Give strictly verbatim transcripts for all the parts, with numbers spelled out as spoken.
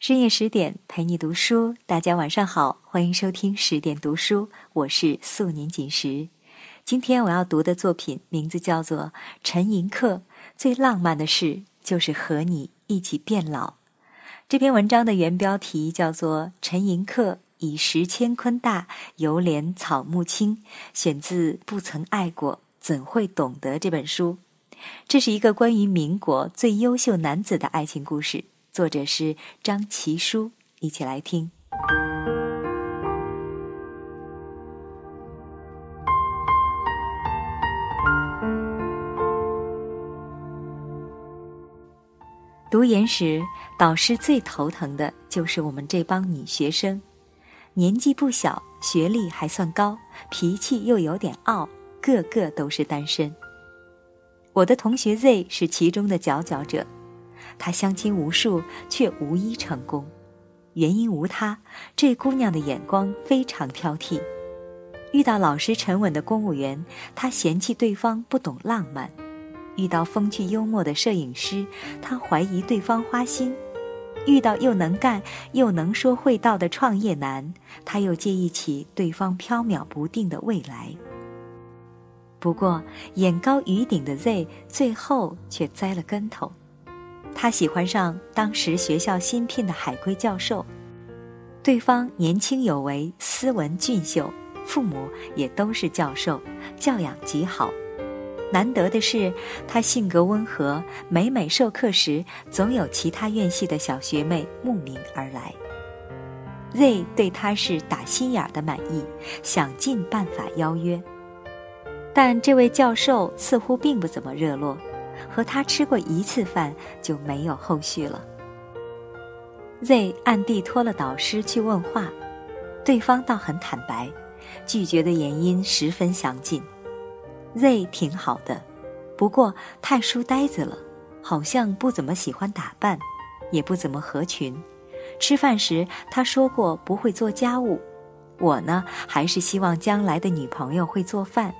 深夜十点陪你读书，大家晚上好，欢迎收听十点读书，我是素年锦时。今天我要读的作品名字叫做《陈寅恪：最浪漫的事就是和你一起变老》。这篇文章的原标题叫做《陈寅恪以石千坤大，犹怜草木青》，选自《不曾爱过，怎会懂得》这本书。这是一个关于民国最优秀男子的爱情故事，作者是张其书，一起来听。读研时，导师最头疼的就是我们这帮女学生，年纪不小，学历还算高，脾气又有点傲，个个都是单身。我的同学 Z 是其中的佼佼者，她相亲无数，却无一成功，原因无他，这姑娘的眼光非常挑剔。遇到老实沉稳的公务员，她嫌弃对方不懂浪漫；遇到风趣幽默的摄影师，他怀疑对方花心；遇到又能干又能说会道的创业男，他又介意起对方飘渺不定的未来。不过眼高于顶的 Z 最后却栽了跟头，他喜欢上当时学校新聘的海归教授，对方年轻有为，斯文俊秀，父母也都是教授，教养极好。难得的是，他性格温和，每每授课时，总有其他院系的小学妹慕名而来。 Z 对他是打心眼的满意，想尽办法邀约，但这位教授似乎并不怎么热络，和他吃过一次饭就没有后续了。 Z 暗地托了导师去问话，对方倒很坦白，拒绝的原因十分详尽。Z 挺好的，不过太书呆子了，好像不怎么喜欢打扮，也不怎么合群。吃饭时他说过不会做家务，我呢，还是希望将来的女朋友会做饭。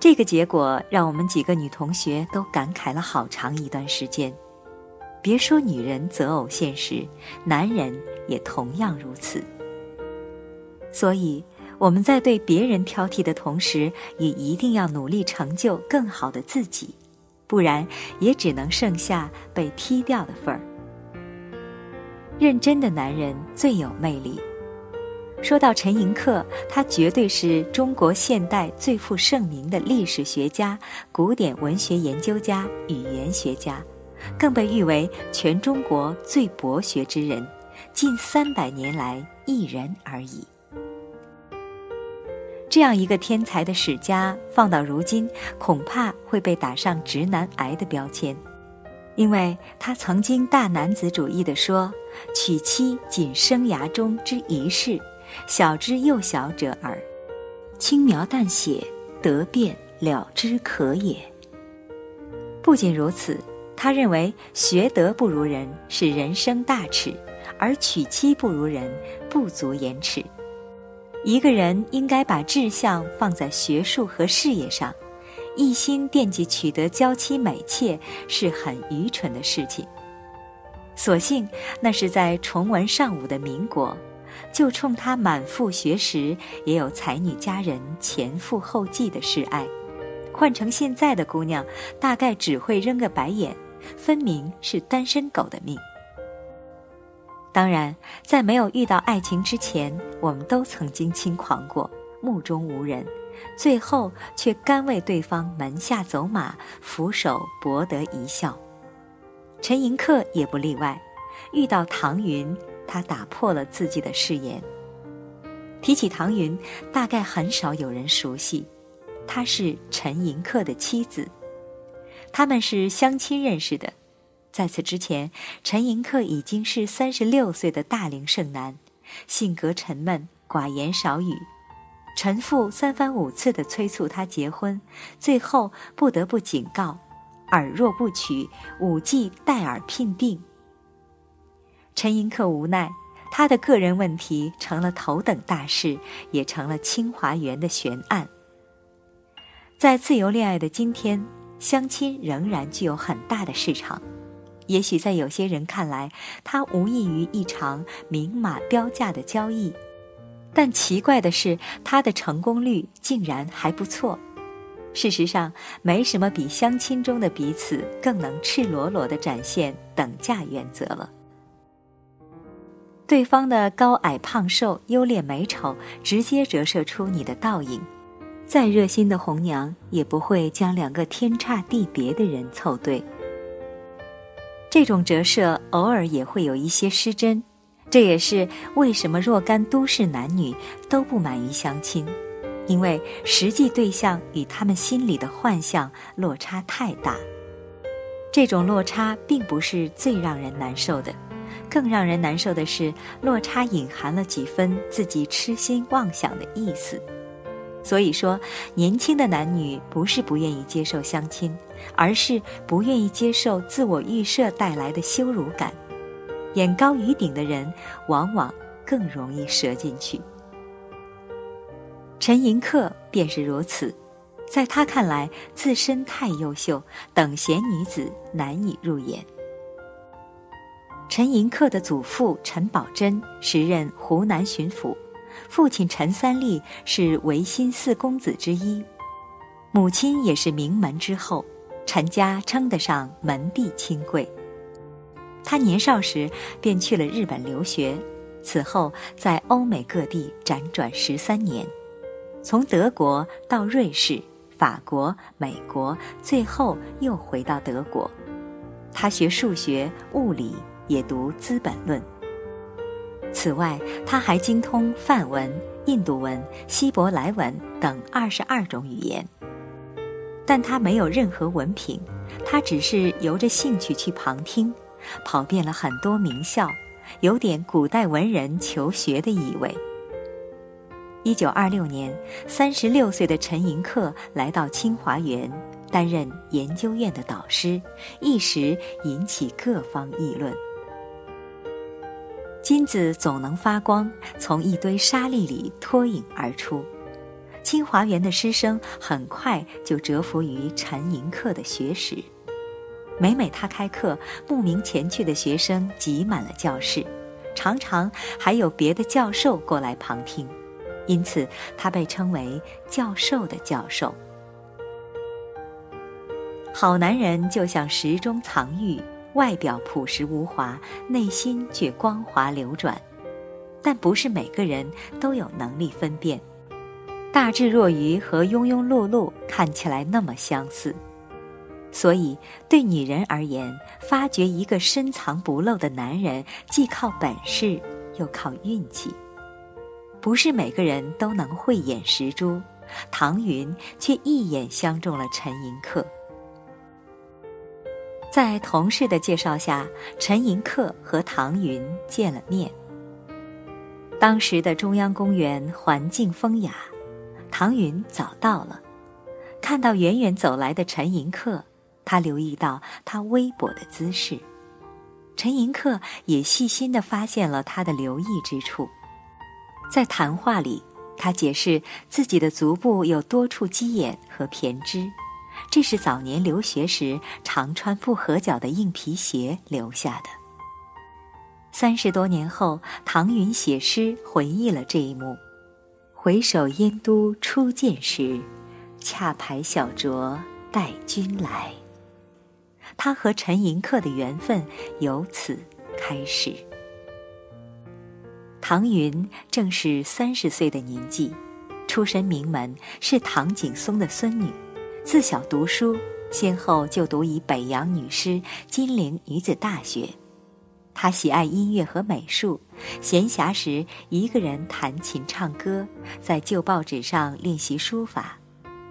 这个结果让我们几个女同学都感慨了好长一段时间。别说女人择偶现实，男人也同样如此。所以我们在对别人挑剔的同时，也一定要努力成就更好的自己，不然也只能剩下被踢掉的份儿。认真的男人最有魅力。说到陈寅恪，他绝对是中国现代最负盛名的历史学家、古典文学研究家、语言学家，更被誉为全中国最博学之人，近三百年来一人而已。这样一个天才的史家，放到如今恐怕会被打上直男癌的标签，因为他曾经大男子主义地说：娶妻仅生涯中之一事，小之又小者耳，轻描淡写，得便了之可也。不仅如此，他认为学德不如人是人生大耻，而娶妻不如人不足言耻。一个人应该把志向放在学术和事业上，一心惦记取得娇妻美妾是很愚蠢的事情。所幸那是在崇文尚武的民国，就冲他满腹学识，也有才女佳人前赴后继的示爱。换成现在的姑娘，大概只会扔个白眼，分明是单身狗的命。当然，在没有遇到爱情之前，我们都曾经轻狂过，目中无人，最后却甘为对方门下走马，俯首博得一笑。陈寅恪也不例外，遇到唐云，他打破了自己的誓言。提起唐云，大概很少有人熟悉，她是陈寅恪的妻子，他们是相亲认识的。在此之前，陈寅恪已经是三十六岁的大龄剩男，性格沉闷，寡言少语。陈父三番五次地催促他结婚，最后不得不警告：“尔若不娶，五季代尔聘定。”陈寅恪无奈，他的个人问题成了头等大事，也成了清华园的悬案。在自由恋爱的今天，相亲仍然具有很大的市场。也许在有些人看来，它无异于一场明码标价的交易，但奇怪的是，它的成功率竟然还不错。事实上，没什么比相亲中的彼此更能赤裸裸地展现等价原则了。对方的高矮胖瘦、优劣美丑，直接折射出你的倒影。再热心的红娘也不会将两个天差地别的人凑对。这种折射偶尔也会有一些失真，这也是为什么若干都市男女都不满于相亲，因为实际对象与他们心里的幻象落差太大。这种落差并不是最让人难受的，更让人难受的是，落差隐含了几分自己痴心妄想的意思。所以说，年轻的男女不是不愿意接受相亲，而是不愿意接受自我预设带来的羞辱感。眼高于顶的人往往更容易折进去。陈寅恪便是如此，在他看来，自身太优秀，等闲女子难以入眼。陈寅恪的祖父陈宝箴时任湖南巡抚，父亲陈三立是维新四公子之一，母亲也是名门之后，陈家称得上门第清贵。他年少时便去了日本留学，此后在欧美各地辗转十三年，从德国到瑞士、法国、美国，最后又回到德国。他学数学、物理，也读《资本论》。此外，他还精通梵文、印度文、希伯来文等二十二种语言。但他没有任何文凭，他只是由着兴趣去旁听，跑遍了很多名校，有点古代文人求学的意味。一九二六年，三十六岁的陈寅恪来到清华园，担任研究院的导师，一时引起各方议论。金子总能发光，从一堆沙砾里脱颖而出。清华园的师生很快就折服于陈寅恪的学识，每每他开课，慕名前去的学生挤满了教室，常常还有别的教授过来旁听，因此他被称为教授的教授。好男人就像石中藏玉，外表朴实无华，内心却光华流转，但不是每个人都有能力分辨。大智若愚和庸庸碌碌看起来那么相似，所以对女人而言，发掘一个深藏不露的男人，既靠本事又靠运气。不是每个人都能慧眼识珠，唐云却一眼相中了陈寅恪。在同事的介绍下，陈寅恪和唐云见了面。当时的中央公园环境风雅，唐云早到了，看到远远走来的陈寅恪，他留意到他微跛的姿势，陈寅恪也细心地发现了他的留意之处。在谈话里，他解释自己的足部有多处鸡眼和胼胝，这是早年留学时常穿不合脚的硬皮鞋留下的。三十多年后，唐云写诗回忆了这一幕：回首燕都初见时，恰排小酌待君来。他和陈寅恪的缘分由此开始。唐云正是三十岁的年纪，出身名门，是唐景崧的孙女，自小读书，先后就读于北洋女师、金陵女子大学。她喜爱音乐和美术，闲暇时一个人弹琴唱歌，在旧报纸上练习书法，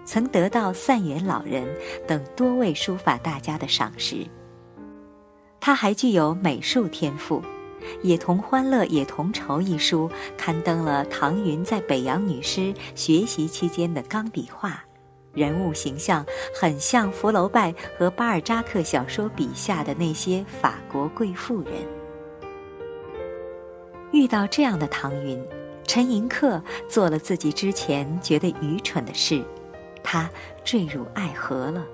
曾得到散远老人等多位书法大家的赏识。她还具有美术天赋，也同欢乐也同愁一书刊登了唐云在北洋女师学习期间的钢笔画，人物形象很像福楼拜和巴尔扎克小说笔下的那些法国贵妇人。遇到这样的唐云，陈寅恪做了自己之前觉得愚蠢的事，他坠入爱河了。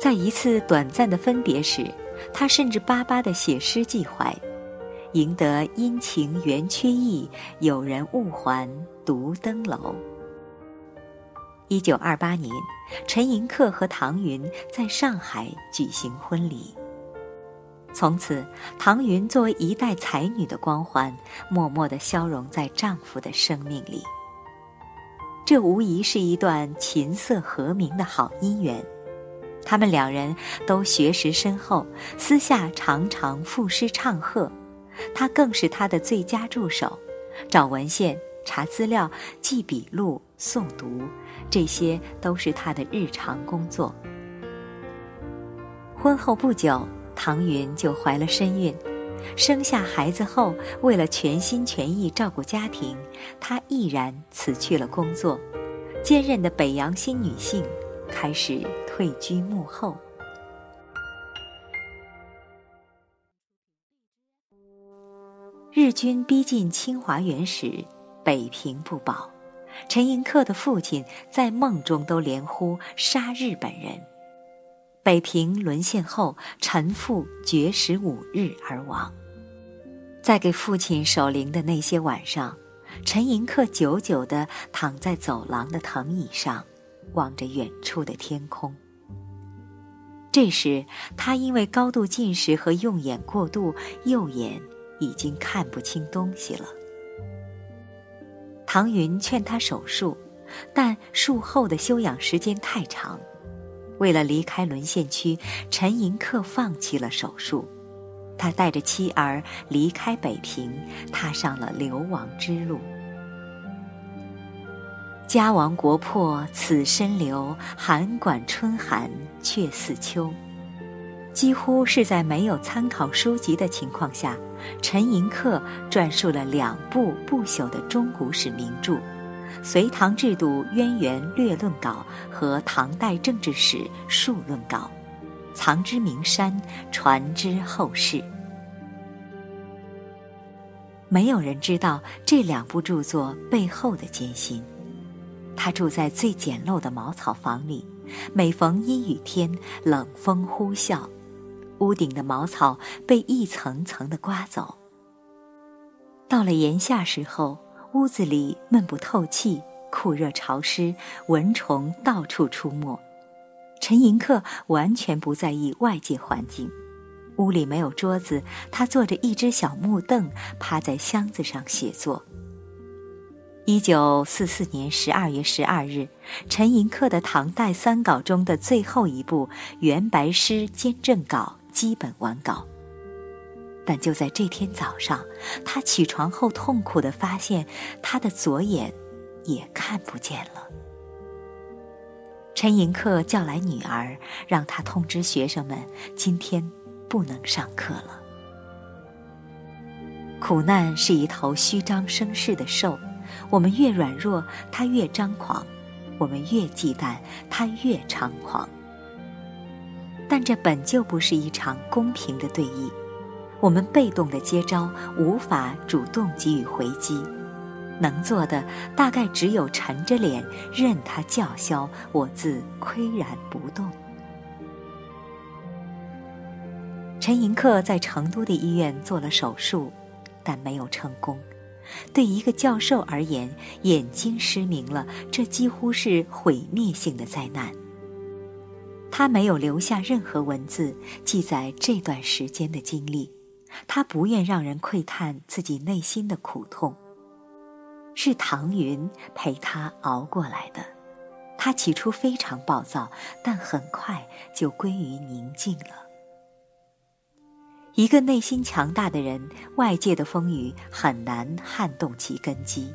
在一次短暂的分别时，他甚至巴巴地写诗寄怀，赢得阴晴圆缺意，有人误还独登楼。一九二八年，陈寅恪和唐云在上海举行婚礼。从此，唐云作为一代才女的光环，默默地消融在丈夫的生命里。这无疑是一段琴瑟和鸣的好姻缘。他们两人都学识深厚，私下常常赋诗唱和，他更是他的最佳助手，找文献、查资料、记笔录、诵读，这些都是他的日常工作。婚后不久，唐云就怀了身孕，生下孩子后，为了全心全意照顾家庭，她毅然辞去了工作，坚韧的北洋新女性开始退居幕后。日军逼近清华园时，北平不保，陈寅恪的父亲在梦中都连呼杀日本人。北平沦陷后，陈父绝食五日而亡。在给父亲守灵的那些晚上，陈寅恪久久地躺在走廊的藤椅上，望着远处的天空。这时，他因为高度近视和用眼过度，右眼已经看不清东西了。唐云劝他手术，但术后的休养时间太长。为了离开沦陷区，陈寅恪放弃了手术，他带着妻儿离开北平，踏上了流亡之路。家亡国破此身流，寒管春寒却似秋。几乎是在没有参考书籍的情况下，陈寅恪撰述了两部不朽的中古史名著《隋唐制度渊源略论稿》和《唐代政治史述论稿》，藏之名山，传之后世。没有人知道这两部著作背后的艰辛。他住在最简陋的茅草房里，每逢阴雨天，冷风呼啸，屋顶的茅草被一层层地刮走。到了炎夏时候，屋子里闷不透气，酷热潮湿，蚊虫到处出没。陈寅恪完全不在意外界环境，屋里没有桌子，他坐着一只小木凳，趴在箱子上写作。一九四四年十二月十二日，陈寅恪的唐代三稿中的最后一部《元白诗监正稿》基本完稿。但就在这天早上，他起床后痛苦地发现，他的左眼也看不见了。陈寅恪叫来女儿，让她通知学生们，今天不能上课了。苦难是一头虚张声势的兽，我们越软弱，它越张狂；我们越忌惮，它越猖狂。但这本就不是一场公平的对弈，我们被动的接招，无法主动给予回击，能做的大概只有沉着脸，任他叫嚣，我自岿然不动。陈寅恪在成都的医院做了手术，但没有成功。对一个教授而言，眼睛失明了，这几乎是毁灭性的灾难。他没有留下任何文字记载这段时间的经历，他不愿让人窥探自己内心的苦痛。是唐云陪他熬过来的，他起初非常暴躁，但很快就归于宁静了。一个内心强大的人，外界的风雨很难撼动其根基。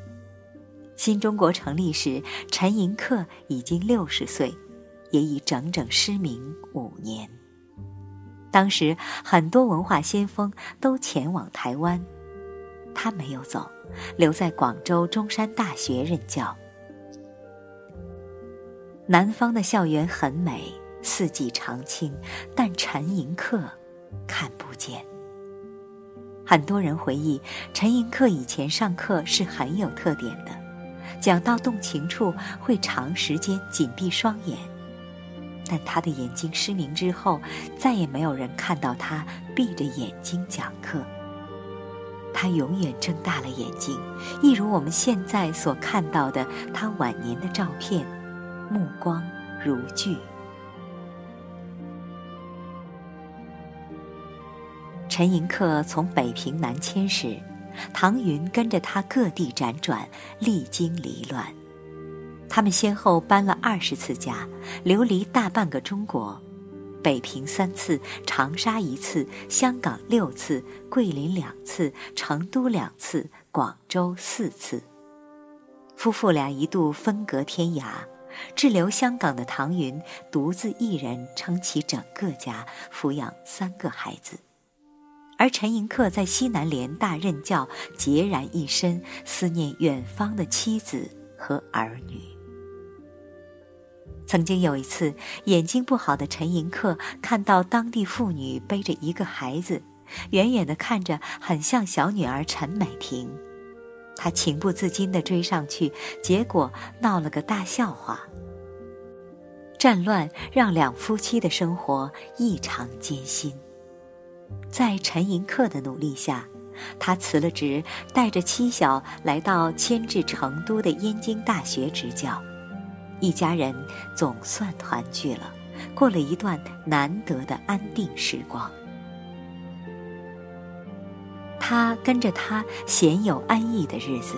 新中国成立时，陈寅恪已经六十岁，也已整整失明五年。当时很多文化先锋都前往台湾，他没有走，留在广州中山大学任教。南方的校园很美，四季常青，但陈寅恪看不见。很多人回忆，陈寅恪以前上课是很有特点的，讲到动情处会长时间紧闭双眼，但他的眼睛失明之后，再也没有人看到他闭着眼睛讲课。他永远睁大了眼睛，一如我们现在所看到的他晚年的照片，目光如炬。陈寅恪从北平南迁时，唐云跟着他各地辗转，历经离乱。他们先后搬了二十次家，流离大半个中国，北平三次，长沙一次，香港六次，桂林两次，成都两次，广州四次。夫妇俩一度分隔天涯，滞留香港的唐云独自一人撑起整个家，抚养三个孩子。而陈寅恪在西南联大任教，孑然一身，思念远方的妻子和儿女。曾经有一次，眼睛不好的陈寅恪看到当地妇女背着一个孩子，远远地看着很像小女儿陈美婷，他情不自禁地追上去，结果闹了个大笑话。战乱让两夫妻的生活异常艰辛，在陈寅恪的努力下，他辞了职，带着妻小来到迁至成都的燕京大学执教。一家人总算团聚了，过了一段难得的安定时光。他跟着他鲜有安逸的日子。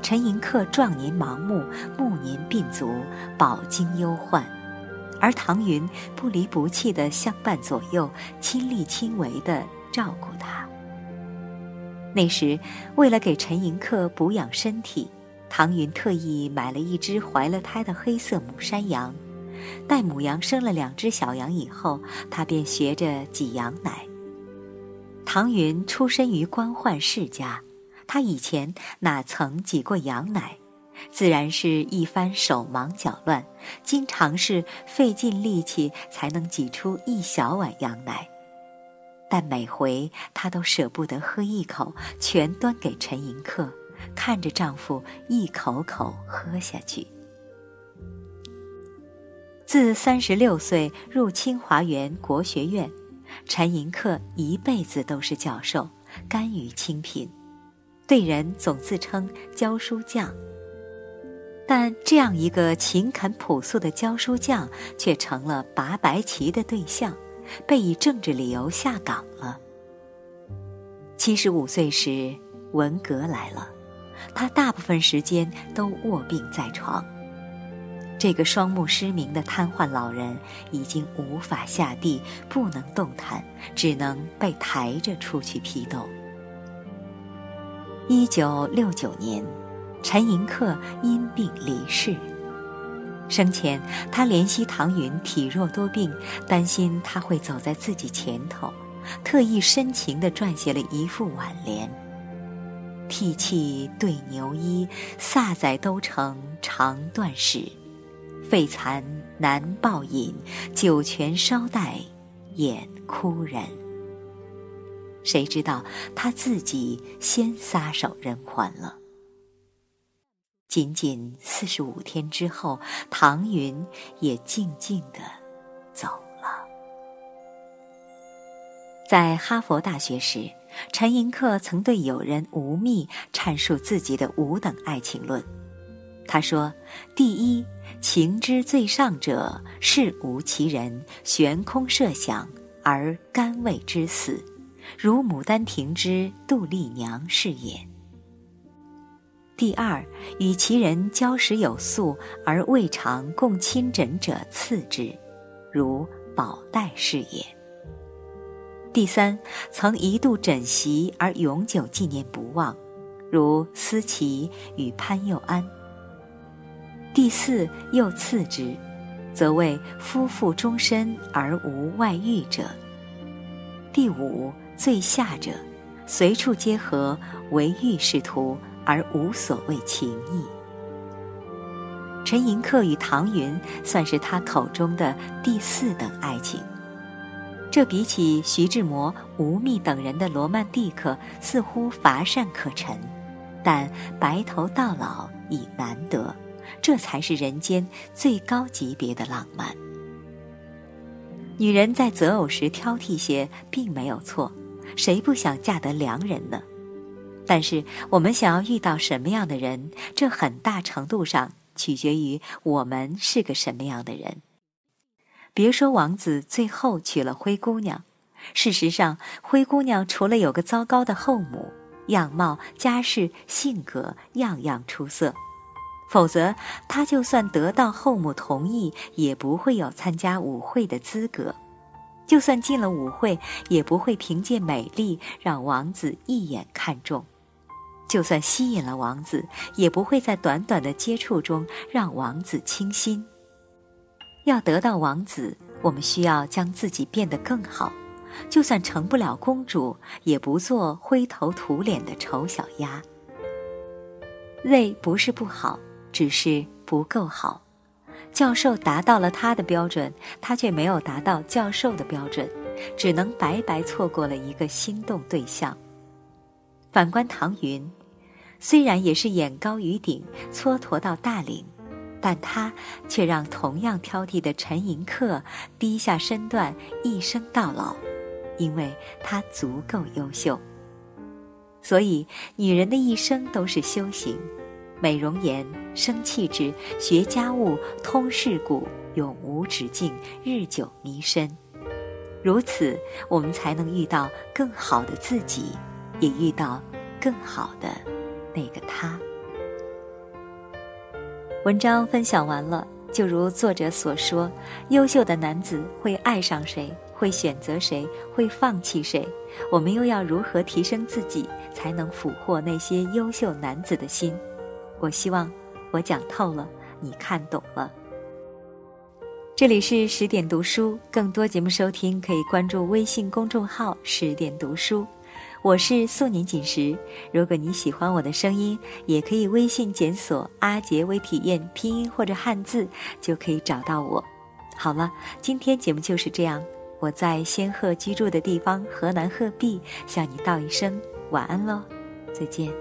陈寅恪壮年盲目，暮年鬓足，饱经忧患，而唐云不离不弃地相伴左右，亲力亲为地照顾他。那时，为了给陈寅恪补养身体，唐云特意买了一只怀了胎的黑色母山羊。待母羊生了两只小羊以后，他便学着挤羊奶。唐云出身于官宦世家，他以前哪曾挤过羊奶，自然是一番手忙脚乱，经常是费尽力气才能挤出一小碗羊奶。但每回她都舍不得喝一口，全端给陈寅恪，看着丈夫一口口喝下去。自三十六岁入清华园国学院，陈寅恪一辈子都是教授，甘于清贫，对人总自称教书匠。但这样一个勤恳朴素的教书匠，却成了拔白旗的对象，被以政治理由下岗了。七十五岁时，文革来了，他大部分时间都卧病在床。这个双目失明的瘫痪老人已经无法下地，不能动弹，只能被抬着出去批斗。一九六九年，陈寅恪因病离世。生前他怜惜唐云体弱多病，担心他会走在自己前头，特意深情地撰写了一副挽联：涕泣对牛衣，飒载都城肠断始，肺残难报饮，酒泉稍待眼哭人。谁知道他自己先撒手人寰了。仅仅四十五天之后，唐云也静静地走了。在哈佛大学时，陈寅恪曾对友人吴宓阐述自己的五等爱情论。他说：第一，情之最上者，事无其人，悬空设想而甘为之死，如牡丹亭之杜丽娘是也。第二，与其人交食有素，而未尝共亲枕者次之，如宝黛是也。第三，曾一度枕席而永久纪念不忘，如思齐与潘佑安。第四，又次之，则为夫妇终身而无外遇者。第五，最下者，随处皆合，唯欲仕途，而无所谓情义。陈寅恪与唐云算是他口中的第四等爱情，这比起徐志摩、吴宓等人的罗曼蒂克似乎乏善可陈，但白头到老已难得，这才是人间最高级别的浪漫。女人在择偶时挑剔些并没有错，谁不想嫁得良人呢？但是我们想要遇到什么样的人，这很大程度上取决于我们是个什么样的人。别说王子最后娶了灰姑娘，事实上灰姑娘除了有个糟糕的后母，样貌、家世、性格样样出色，否则她就算得到后母同意，也不会有参加舞会的资格，就算进了舞会，也不会凭借美丽让王子一眼看中，就算吸引了王子，也不会在短短的接触中让王子倾心。要得到王子，我们需要将自己变得更好，就算成不了公主，也不做灰头土脸的丑小鸭。 Z 不是不好，只是不够好。教授达到了他的标准，他却没有达到教授的标准，只能白白错过了一个心动对象。反观唐云，虽然也是眼高于顶，蹉跎到大龄，但他却让同样挑剔的陈寅恪低下身段一生到老，因为他足够优秀。所以女人的一生都是修行，美容颜、生气质、学家务、通世故，永无止境，日久弥深。如此我们才能遇到更好的自己，也遇到更好的那个他。文章分享完了，就如作者所说，优秀的男子会爱上谁，会选择谁，会放弃谁，我们又要如何提升自己，才能俘获那些优秀男子的心？我希望我讲透了，你看懂了。这里是十点读书，更多节目收听可以关注微信公众号十点读书，我是素年锦时。如果你喜欢我的声音，也可以微信检索阿杰微体验拼音或者汉字，就可以找到我。好了，今天节目就是这样，我在仙鹤居住的地方河南鹤壁向你道一声晚安咯，再见。